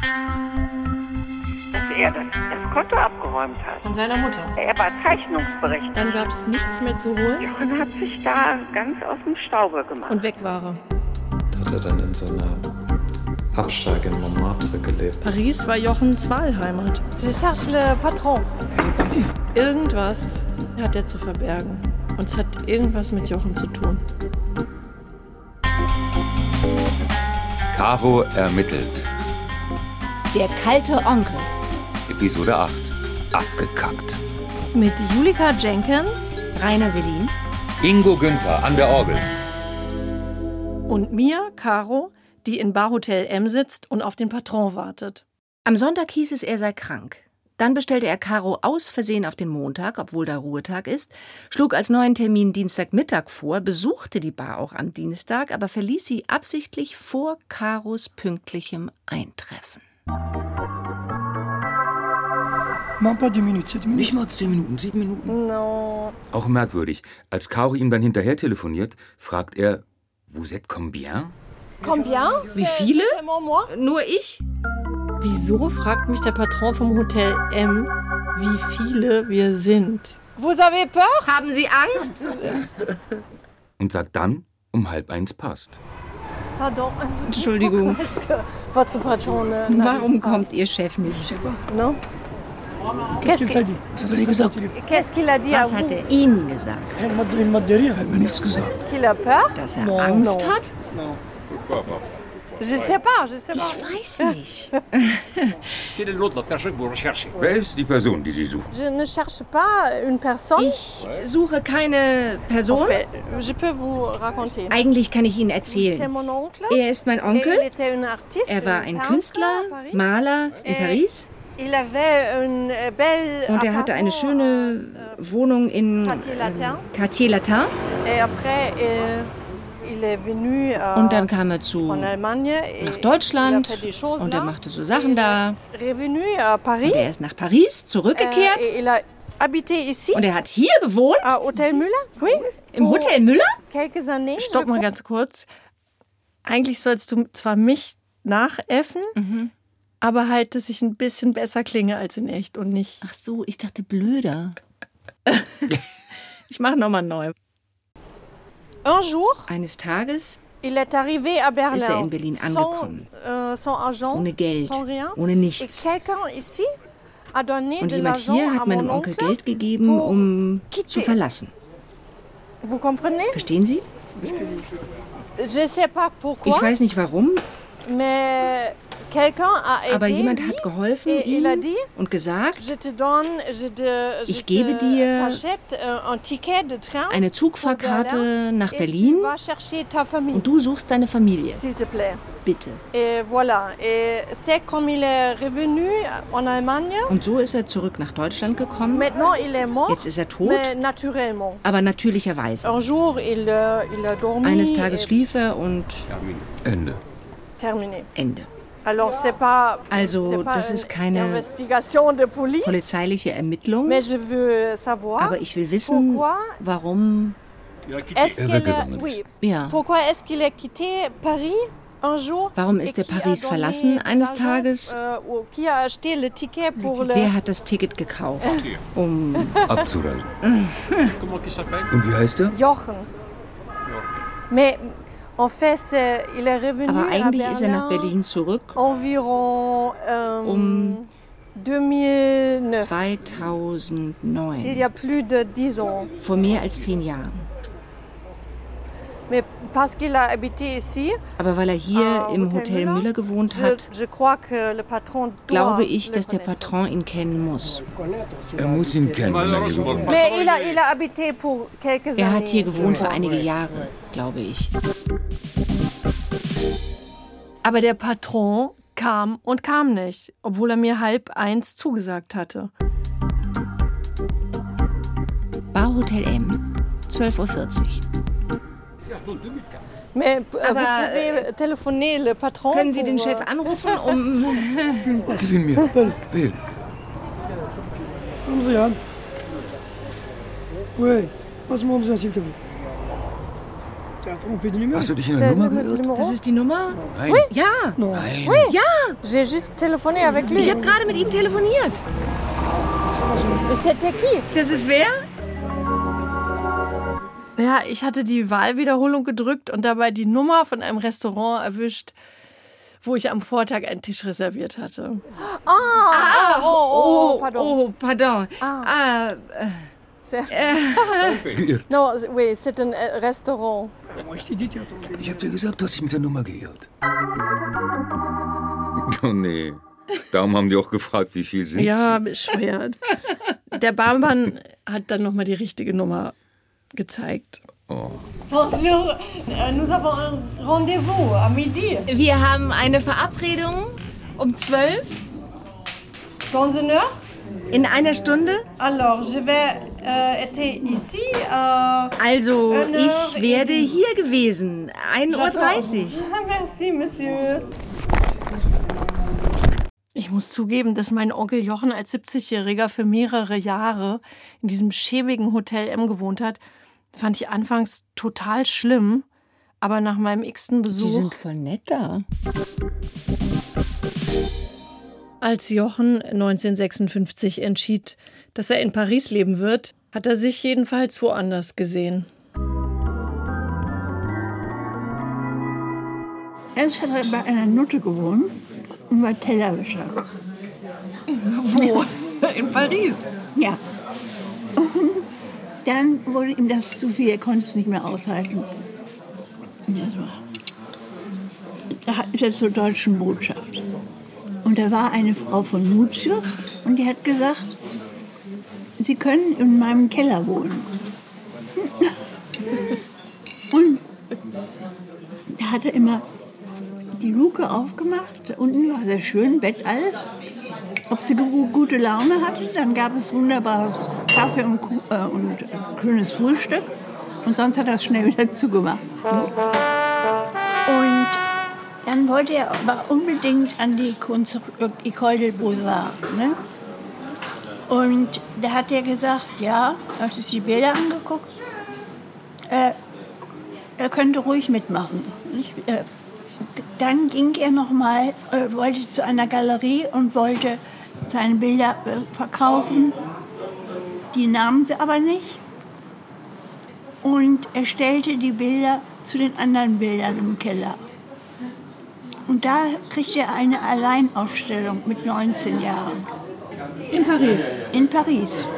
Dass er das Konto abgeräumt hat. Von seiner Mutter. Er war zeichnungsberechtigt. Dann gab es nichts mehr zu holen. Jochen hat sich da ganz aus dem Staube gemacht. Und weg war er. Hat er dann in so einer Absteige in Montmartre gelebt. Paris war Jochens Wahlheimat. Je cherche le patron. Irgendwas hat er zu verbergen. Und es hat irgendwas mit Jochen zu tun. Caro ermittelt. Der kalte Onkel. Episode 8. Abgekackt. Mit Julika Jenkins, Rainer Selin, Ingo Günther an der Orgel. Und mir, Caro, die in Bar Hotel M sitzt und auf den Patron wartet. Am Sonntag hieß es, er sei krank. Dann bestellte er Caro aus Versehen auf den Montag, obwohl da Ruhetag ist, schlug als neuen Termin Dienstagmittag vor, besuchte die Bar auch am Dienstag, aber verließ sie absichtlich vor Caros pünktlichem Eintreffen. Nicht mal 10 Minuten, 7 Minuten. No. Auch merkwürdig. Als Caro ihm dann hinterher telefoniert, fragt er: Vous êtes combien? Combien? Wie viele? Nur ich? Wieso fragt mich der Patron vom Hotel M, wie viele wir sind? Vous avez peur? Haben Sie Angst? Und sagt dann, um 1:30 passt. Pardon. Entschuldigung. Warum kommt Ihr Chef nicht? No? Was hat er gesagt? Was hat er Ihnen gesagt? Er hat mir nichts gesagt. Dass er Angst hat? Ich weiß nicht. Wer ist die Person, die Sie suchen? Ich suche keine Person. Eigentlich kann ich Ihnen erzählen. Er ist mein Onkel. Er war ein Künstler, Maler in Paris. Und er hatte eine schöne Wohnung in Quartier Latin. Und dann kam er nach Deutschland und er machte so Sachen da. Und er ist nach Paris zurückgekehrt. Und er hat hier gewohnt? Hotel Müller? Im Hotel Müller? Stopp mal ganz kurz. Eigentlich sollst du zwar mich nachäffen, aber halt, dass ich ein bisschen besser klinge als in echt und nicht... Ach so, ich dachte blöder. Ich mache nochmal neu. Eines Tages ist er in Berlin angekommen. Ohne Geld, ohne nichts. Und jemand hier hat meinem Onkel Geld gegeben, um zu verlassen. Verstehen Sie? Ich weiß nicht warum, aber jemand hat geholfen ihm und gesagt, ich gebe dir eine Zugfahrkarte nach Berlin und du suchst deine Familie. Bitte. Und so ist er zurück nach Deutschland gekommen. Jetzt ist er tot, aber natürlicherweise. Eines Tages schlief er und... Ende. Ende. Also, das ist keine polizeiliche Ermittlung, aber ich will wissen, warum er weggegangen ist. Ja. Warum ist er Paris verlassen eines Tages? Wer hat das Ticket gekauft, um abzureisen? Und wie heißt er? Jochen. Aber eigentlich ist er nach Berlin zurück um 2009, vor mehr als 10 Jahren. Aber weil er hier im Hotel Müller gewohnt hat, glaube ich, dass der Patron ihn kennen muss. Er muss ihn kennen. Er hat hier gewohnt für einige Jahre, glaube ich. Aber der Patron kam und kam nicht, obwohl er mir 12:30 zugesagt hatte. Bar Hotel M, 12:40 Uhr. Aber können Sie den Chef anrufen, um... Gib ihn mir. Wähl. Kommen Sie an. Was machen Sie an? Hast du dich in der Nummer geirrt? Das ist die Nummer? Nein. Oui. Ja. Nein. Oui. Ja. J'ai juste téléphoné avec lui. Ich habe gerade mit ihm telefoniert. Das ist wer? Ja, ich hatte die Wahlwiederholung gedrückt und dabei die Nummer von einem Restaurant erwischt, wo ich am Vortag einen Tisch reserviert hatte. Pardon. Geirrt. No, oui, c'est un restaurant. Ich hab dir gesagt, du hast dich mit der Nummer geirrt. Oh nee, darum haben die auch gefragt, wie viel sind sie. Ja, bescheuert. Der Barmann hat dann nochmal die richtige Nummer gezeigt. Oh. Bonjour, nous avons un rendez-vous à midi. Wir haben eine Verabredung um 12. Dans une heure? In einer Stunde? Also, ich wäre hier gewesen. 1.30 Uhr. Merci, Monsieur. Ich muss zugeben, dass mein Onkel Jochen als 70-Jähriger für mehrere Jahre in diesem schäbigen Hotel M gewohnt hat. Fand ich anfangs total schlimm, aber nach meinem x-ten Besuch... Die sind voll nett da. Als Jochen 1956 entschied, dass er in Paris leben wird, hat er sich jedenfalls woanders gesehen. Erst hat er bei einer Nutte gewohnt und war Tellerwäscher. Wo? In Paris? Ja. Und dann wurde ihm das zu viel, er konnte es nicht mehr aushalten. Da ist er zur deutschen Botschaft. Und da war eine Frau von Mutius und die hat gesagt, Sie können in meinem Keller wohnen. Und da hat er immer die Luke aufgemacht, da unten war sehr schön, Bett, alles. Ob sie gute Laune hatte, dann gab es wunderbares Kaffee und schönes Frühstück. Und sonst hat er es schnell wieder zugemacht. Und dann wollte er aber unbedingt an die École des Beaux-Arts. Ne? Und da hat er gesagt, ja, als ich die Bilder angeguckt, er könnte ruhig mitmachen. Dann ging er nochmal, wollte zu einer Galerie und wollte seine Bilder verkaufen. Die nahmen sie aber nicht. Und er stellte die Bilder zu den anderen Bildern im Keller. Und da kriegte er eine Alleinausstellung mit 19 Jahren. In Paris? In Paris.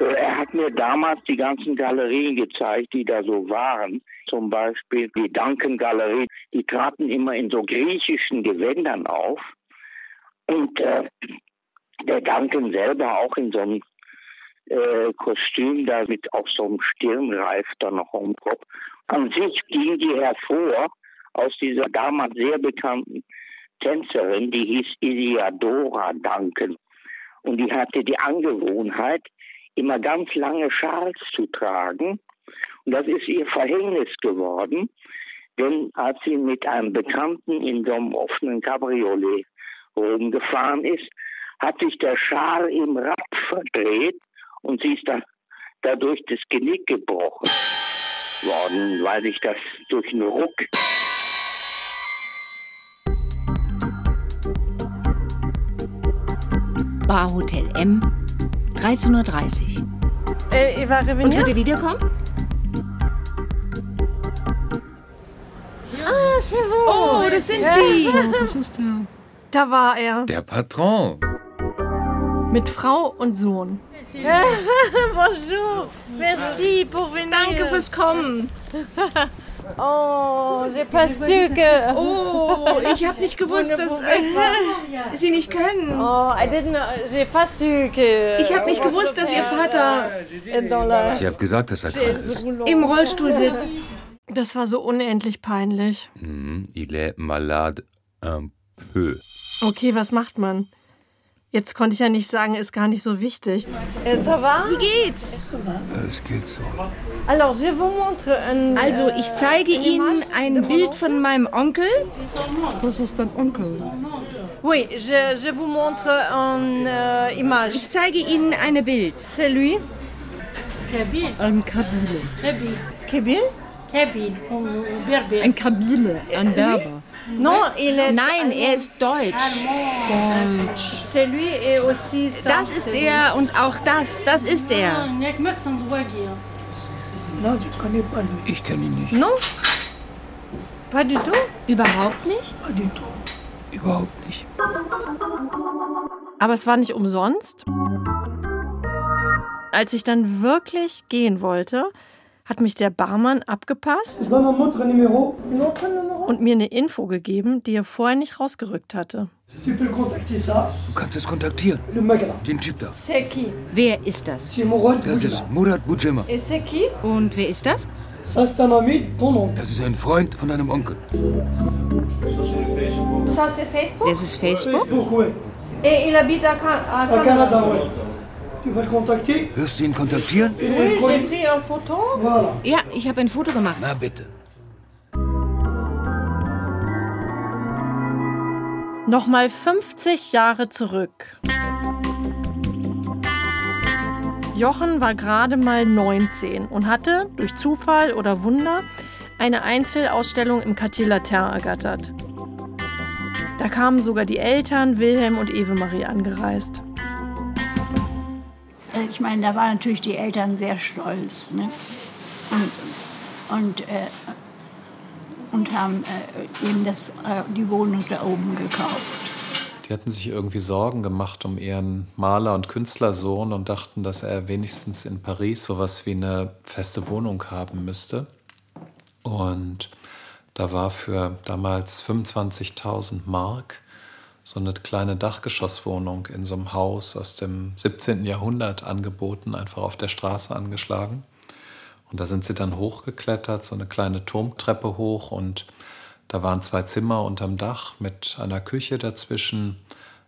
Er hat mir damals die ganzen Galerien gezeigt, die da so waren. Zum Beispiel die Duncan-Galerie. Die traten immer in so griechischen Gewändern auf. Und der Duncan selber auch in so einem Kostüm, da mit auf so einem Stirnreif da noch am Kopf. An sich ging die hervor aus dieser damals sehr bekannten Tänzerin, die hieß Isadora Duncan. Und die hatte die Angewohnheit, immer ganz lange Schals zu tragen. Und das ist ihr Verhängnis geworden, denn als sie mit einem Bekannten in so einem offenen Cabriolet rumgefahren ist, hat sich der Schal im Rad verdreht und sie ist dann dadurch das Genick gebrochen worden, weil sich das durch einen Ruck... Bar Hotel M, 13.30 Uhr. Und wird ihr wiederkommen? Ah, c'est vous. Oh, das sind Sie. Ja, das ist er. Da war er. Der Patron. Mit Frau und Sohn. Bonjour. Merci pour venir. Danke fürs Kommen. Oh, j'ai pas su que... Oh, ich habe nicht gewusst, dass Sie nicht können. Oh, ich habe nicht gewusst, dass Ihr Vater... Ich habe gesagt, dass er krank ist. Im Rollstuhl sitzt. Das war so unendlich peinlich. Il est malade un peu. Okay, was macht man? Jetzt konnte ich ja nicht sagen, ist gar nicht so wichtig. Wie geht's? Es geht so. Also, ich zeige Ihnen ein Bild von meinem Onkel. Das ist dein Onkel. Oui, je vous montre une image. Ich zeige Ihnen ein Bild. C'est lui. Kabyle. Ein Kabyle. Kabyle. Kabyle? Kabyle. Berber. Ein Kabyle, ein Berber. Nein, er ist deutsch. Das ist er und auch das ist er. Ich kenne ihn nicht. Non? Pas du tout? Überhaupt nicht? Pas du tout. Überhaupt nicht. Aber es war nicht umsonst. Als ich dann wirklich gehen wollte, hat mich der Barmann abgepasst und mir eine Info gegeben, die er vorher nicht rausgerückt hatte. Du kannst es kontaktieren. Den Typ da. Wer ist das? Das ist Murat Bujema. Und wer ist das? Das ist ein Freund von deinem Onkel. Das ist Facebook? Wirst du ihn kontaktieren? Ja, ich habe ein Foto gemacht. Na bitte. Nochmal 50 Jahre zurück. Jochen war gerade mal 19 und hatte, durch Zufall oder Wunder, eine Einzelausstellung im Quartier La Terre ergattert. Da kamen sogar die Eltern, Wilhelm und Ewe-Marie, angereist. Ich meine, da waren natürlich die Eltern sehr stolz, ne? Und haben eben die Wohnung da oben gekauft. Die hatten sich irgendwie Sorgen gemacht um ihren Maler- und Künstlersohn und dachten, dass er wenigstens in Paris sowas wie eine feste Wohnung haben müsste. Und da war für damals 25.000 Mark so eine kleine Dachgeschosswohnung in so einem Haus aus dem 17. Jahrhundert angeboten, einfach auf der Straße angeschlagen. Und da sind sie dann hochgeklettert, so eine kleine Turmtreppe hoch. Und da waren 2 Zimmer unterm Dach mit einer Küche dazwischen,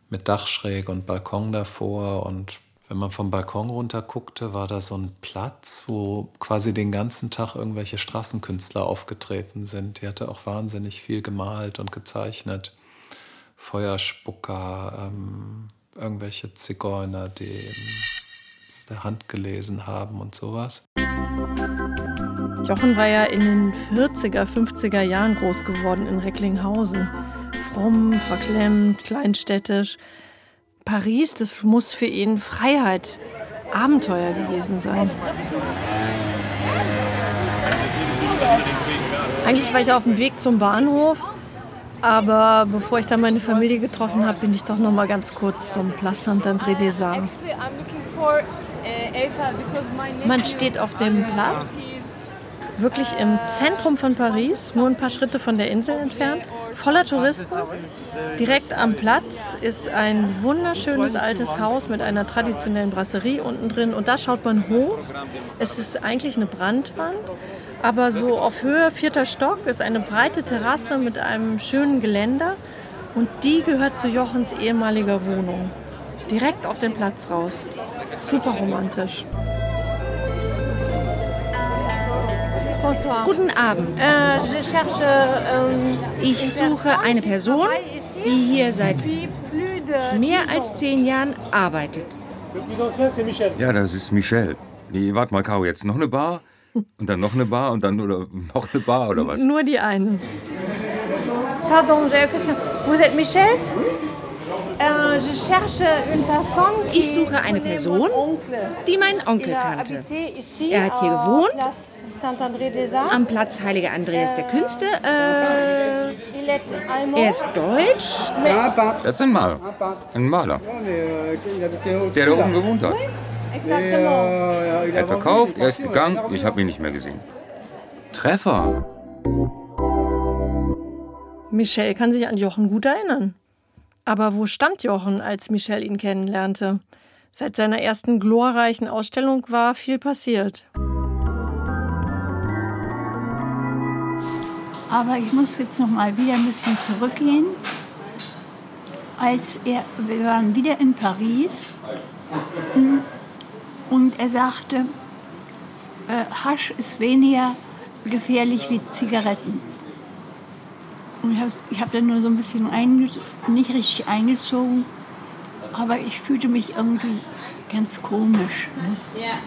mit Dachschräge und Balkon davor. Und wenn man vom Balkon runter guckte, war da so ein Platz, wo quasi den ganzen Tag irgendwelche Straßenkünstler aufgetreten sind. Die hatte auch wahnsinnig viel gemalt und gezeichnet. Feuerspucker, irgendwelche Zigeuner, die aus der Hand gelesen haben und sowas. Jochen war ja in den 40er, 50er Jahren groß geworden in Recklinghausen. Fromm, verklemmt, kleinstädtisch. Paris, das muss für ihn Freiheit, Abenteuer gewesen sein. Eigentlich war ich auf dem Weg zum Bahnhof. Aber bevor ich dann meine Familie getroffen habe, bin ich doch noch mal ganz kurz zum Place Saint-André-des-Arts. Man steht auf dem Platz, wirklich im Zentrum von Paris, nur ein paar Schritte von der Insel entfernt, voller Touristen. Direkt am Platz ist ein wunderschönes altes Haus mit einer traditionellen Brasserie unten drin. Und da schaut man hoch. Es ist eigentlich eine Brandwand. Aber so auf Höhe 4. Stock ist eine breite Terrasse mit einem schönen Geländer und die gehört zu Jochens ehemaliger Wohnung. Direkt auf den Platz raus. Super romantisch. Guten Abend. Ich suche eine Person, die hier seit mehr als 10 Jahren arbeitet. Ja, das ist Michelle. Nee, warte mal, Caro, jetzt noch eine Bar? Und dann noch eine Bar und dann oder noch eine Bar oder was? Nur die eine. Pardon, vous êtes Michel? Ich suche eine Person, die meinen Onkel kannte. Er hat hier gewohnt, am Platz Heiliger Andreas der Künste. Er ist deutsch. Das ist ein Maler. Ein Maler. Der da oben gewohnt hat. Er hat verkauft, er ist gegangen, ich habe ihn nicht mehr gesehen. Treffer! Michelle kann sich an Jochen gut erinnern. Aber wo stand Jochen, als Michelle ihn kennenlernte? Seit seiner ersten glorreichen Ausstellung war viel passiert. Aber ich muss jetzt noch mal wieder ein bisschen zurückgehen. Wir waren wieder in Paris. Und er sagte, Hasch ist weniger gefährlich wie Zigaretten. Und ich hab dann nur so ein bisschen nicht richtig eingezogen, aber ich fühlte mich irgendwie ganz komisch. Ne? Ja.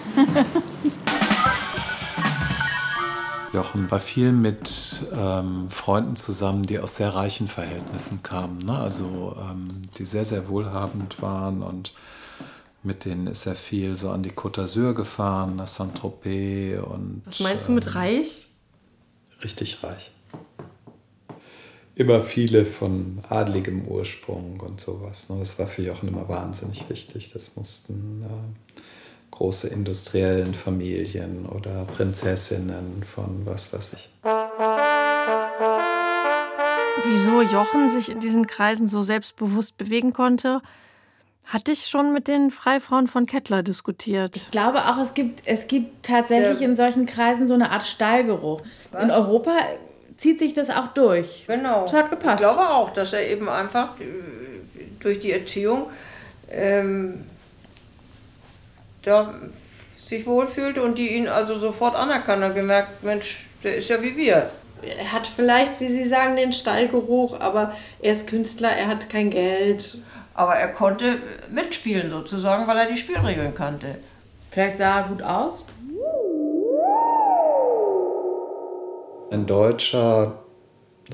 Jochen war viel mit Freunden zusammen, die aus sehr reichen Verhältnissen kamen, ne? Also die sehr, sehr wohlhabend waren, und mit denen ist er viel so an die Côte d'Azur gefahren, nach Saint-Tropez und... Was meinst du mit reich? Richtig reich. Immer viele von adligem Ursprung und sowas. Ne? Das war für Jochen immer wahnsinnig wichtig. Das mussten... große industriellen Familien oder Prinzessinnen von was weiß ich. Wieso Jochen sich in diesen Kreisen so selbstbewusst bewegen konnte, hatte ich schon mit den Freifrauen von Kettler diskutiert. Ich glaube auch, es gibt tatsächlich in solchen Kreisen so eine Art Stallgeruch. Was? In Europa zieht sich das auch durch. Genau. Das hat gepasst. Ich glaube auch, dass er eben einfach durch die Erziehung... sich wohlfühlte und die ihn also sofort anerkannt und gemerkt, Mensch, der ist ja wie wir. Er hat vielleicht, wie Sie sagen, den Stallgeruch, aber er ist Künstler, er hat kein Geld. Aber er konnte mitspielen sozusagen, weil er die Spielregeln kannte. Vielleicht sah er gut aus. Ein deutscher,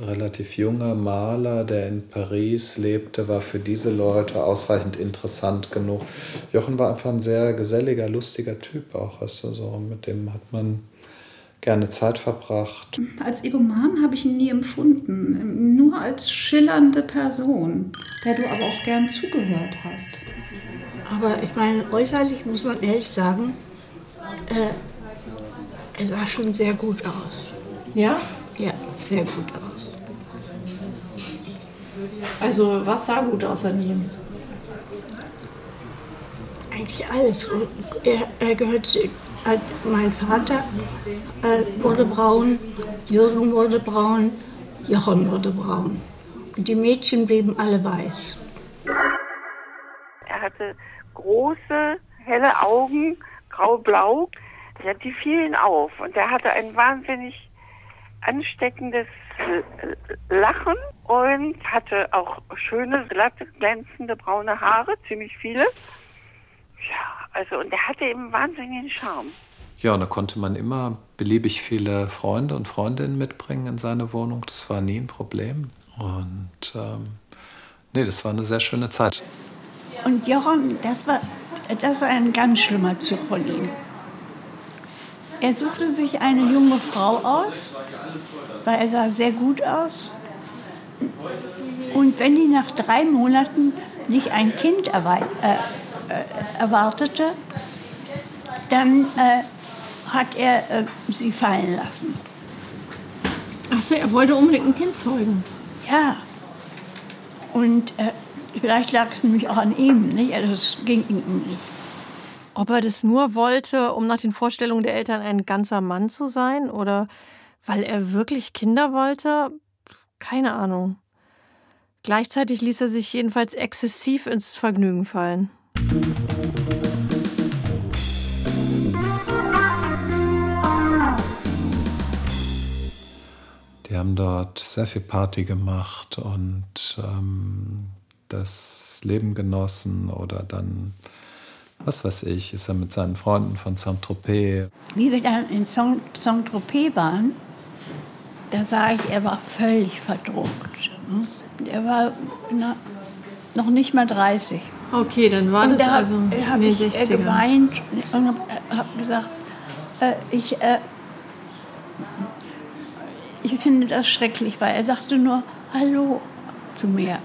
relativ junger Maler, der in Paris lebte, war für diese Leute ausreichend interessant genug. Jochen war einfach ein sehr geselliger, lustiger Typ auch. Also so, mit dem hat man gerne Zeit verbracht. Als Egoman habe ich ihn nie empfunden, nur als schillernde Person, der du aber auch gern zugehört hast. Aber ich meine, äußerlich muss man ehrlich sagen, er sah schon sehr gut aus. Ja? Ja, sehr gut aus. Also, was sah gut aus an ihm? Eigentlich alles. Und er gehört, mein Vater wurde braun, Jürgen wurde braun, Jochen wurde braun. Und die Mädchen blieben alle weiß. Er hatte große, helle Augen, grau-blau. Die fielen auf. Und er hatte ein wahnsinnig ansteckendes Lachen und hatte auch schöne, glatte, glänzende braune Haare, ziemlich viele. Ja, also, und er hatte eben wahnsinnigen Charme. Ja, und da konnte man immer beliebig viele Freunde und Freundinnen mitbringen in seine Wohnung. Das war nie ein Problem. Und das war eine sehr schöne Zeit. Und Jochen, das war ein ganz schlimmer Zug von ihm. Er suchte sich eine junge Frau aus, weil er sah sehr gut aus. Und wenn die nach 3 Monaten nicht ein Kind erwartete, dann hat er sie fallen lassen. Ach so, er wollte unbedingt ein Kind zeugen. Ja. Und vielleicht lag es nämlich auch an ihm, nicht? Also es ging ihm nicht. Ob er das nur wollte, um nach den Vorstellungen der Eltern ein ganzer Mann zu sein, oder weil er wirklich Kinder wollte? Keine Ahnung. Gleichzeitig ließ er sich jedenfalls exzessiv ins Vergnügen fallen. Die haben dort sehr viel Party gemacht und das Leben genossen, oder dann... Was weiß ich, ist er mit seinen Freunden von Saint-Tropez. Wie wir dann in Saint-Tropez waren, da sah ich, er war völlig verdruckt. Er war noch nicht mal 30. Okay, dann war und das da also in den 60ern. Er geweint und hab gesagt, ich finde das schrecklich, weil er sagte nur Hallo zu mir.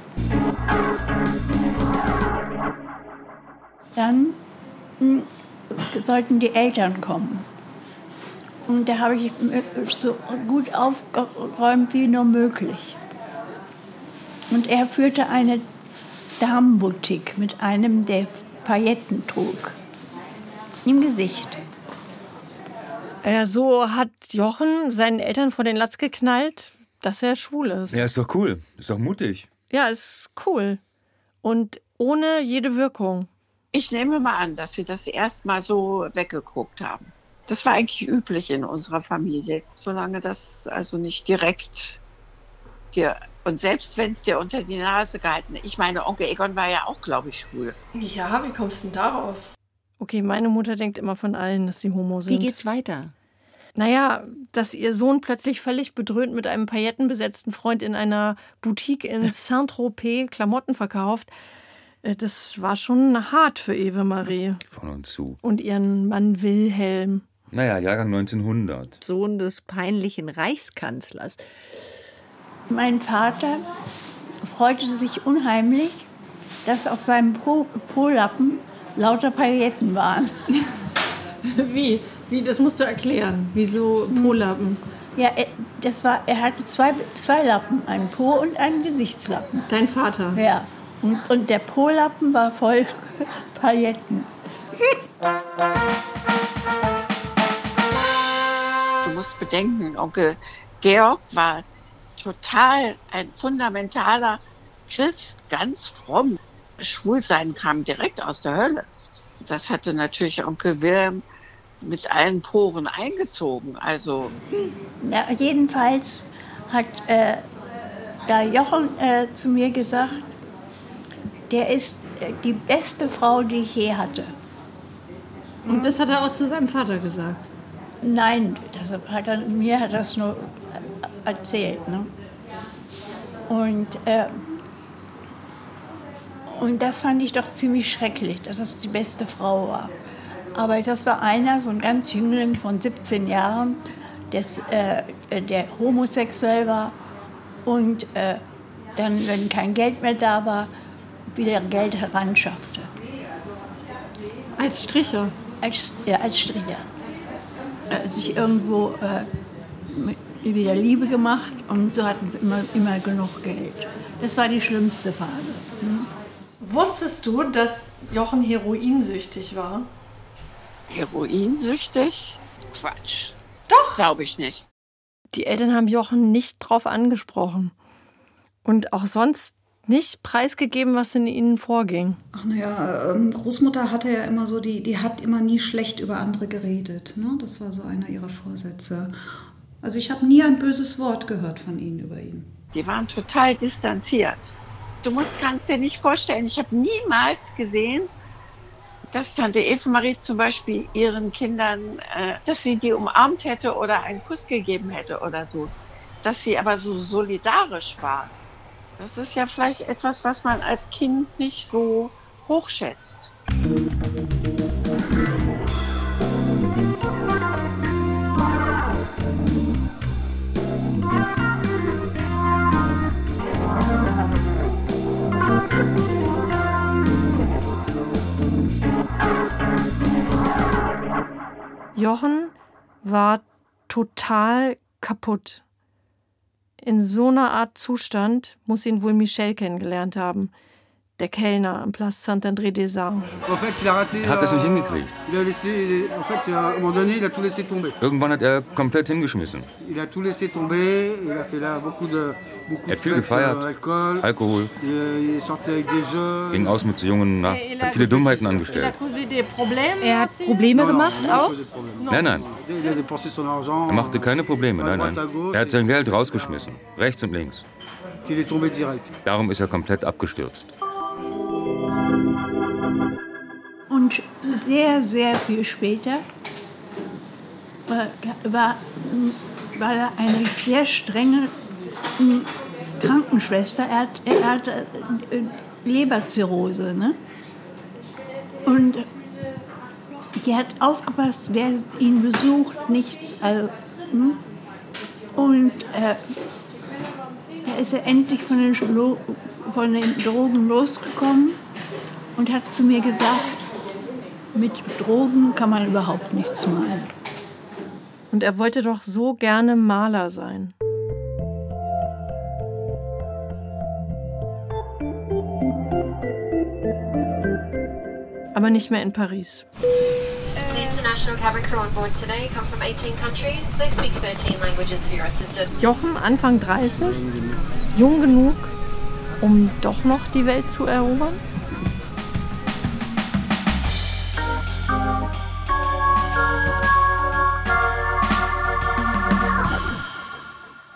Dann sollten die Eltern kommen. Und da habe ich so gut aufgeräumt wie nur möglich. Und er führte eine Damenboutique mit einem, der Pailletten trug. Im Gesicht. So hat Jochen seinen Eltern vor den Latz geknallt, dass er schwul ist. Ja, ist doch cool. Ist doch mutig. Ja, ist cool. Und ohne jede Wirkung. Ich nehme mal an, dass sie das erst mal so weggeguckt haben. Das war eigentlich üblich in unserer Familie, solange das also nicht direkt dir. Und selbst wenn es dir unter die Nase gehalten, ich meine, Onkel Egon war ja auch, glaube ich, schwul. Ja, wie kommst du denn darauf? Okay, meine Mutter denkt immer von allen, dass sie homo sind. Wie geht's weiter? Naja, dass ihr Sohn plötzlich völlig bedröhnt mit einem paillettenbesetzten Freund in einer Boutique in Saint-Tropez Klamotten verkauft, das war schon hart für Ewe-Marie. Von und zu. Und ihren Mann Wilhelm. Naja, Jahrgang 1900. Sohn des peinlichen Reichskanzlers. Mein Vater freute sich unheimlich, dass auf seinem Polappen lauter Pailletten waren. Wie? Wie, das musst du erklären. Wieso Po-Lappen? Ja, er hatte zwei Lappen, einen Po- und einen Gesichtslappen. Dein Vater? Ja. Und der Po-Lappen war voll Pailletten. Du musst bedenken, Onkel Georg war total ein fundamentaler Christ, ganz fromm. Schwulsein kam direkt aus der Hölle. Das hatte natürlich Onkel Wilhelm mit allen Poren eingezogen, also... Ja, jedenfalls hat da Jochen zu mir gesagt, der ist die beste Frau, die ich je hatte. Und das hat er auch zu seinem Vater gesagt? Nein, mir hat er das nur erzählt. Ne? Und das fand ich doch ziemlich schrecklich, dass es die beste Frau war. Aber das war einer, so ein ganz Jüngling von 17 Jahren, der homosexuell war und dann, wenn kein Geld mehr da war, wieder Geld heranschaffte. Als Stricher? Als Stricher. Sich irgendwo wieder Liebe gemacht und so hatten sie immer genug Geld. Das war die schlimmste Phase. Hm? Wusstest du, dass Jochen heroinsüchtig war? Heroinsüchtig? Quatsch. Doch. Glaube ich nicht. Die Eltern haben Jochen nicht drauf angesprochen. Und auch sonst nicht preisgegeben, was in ihnen vorging. Ach naja, Großmutter hatte ja immer so, die hat immer nie schlecht über andere geredet. Ne? Das war so einer ihrer Vorsätze. Also ich habe nie ein böses Wort gehört von ihnen über ihn. Die waren total distanziert. Kannst dir nicht vorstellen, ich habe niemals gesehen, dass Tante Ewe-Marie zum Beispiel ihren Kindern, dass sie die umarmt hätte oder einen Kuss gegeben hätte oder so. Dass sie aber so solidarisch war. Das ist ja vielleicht etwas, was man als Kind nicht so hochschätzt. Jochen war total kaputt. In so einer Art Zustand muss ihn wohl Michel kennengelernt haben. Der Kellner am Place Saint-André-des-Arts. Er hat das nicht hingekriegt. Irgendwann hat er komplett hingeschmissen. Er hat viel gefeiert, Alkohol, ging aus mit so Jungen, hat viele Dummheiten angestellt. Er hat Probleme gemacht auch? Nein. Er machte keine Probleme, nein. Er hat sein Geld rausgeschmissen, rechts und links. Darum ist er komplett abgestürzt. Und sehr, sehr viel später war da eine sehr strenge Krankenschwester. Er hatte Leberzirrhose. Ne? Und die hat aufgepasst, wer ihn besucht, nichts. Also, und da ist er endlich von den Drogen losgekommen und hat zu mir gesagt, mit Drogen kann man überhaupt nichts malen. Und er wollte doch so gerne Maler sein. Aber nicht mehr in Paris. Jochen, Anfang 30, jung genug, um doch noch die Welt zu erobern?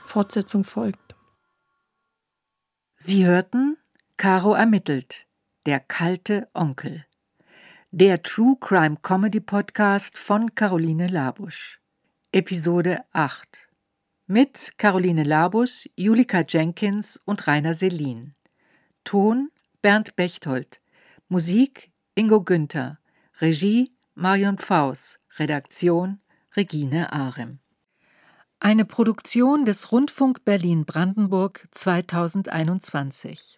Fortsetzung folgt. Sie hörten Caro ermittelt, der kalte Onkel, der True-Crime-Comedy-Podcast von Caroline Labusch, Episode 8, mit Caroline Labusch, Julika Jenkins und Rainer Selin, Ton Bernd Bechtold, Musik Ingo Günther, Regie Marion Faust, Redaktion Regine Arem. Eine Produktion des Rundfunk Berlin-Brandenburg 2021.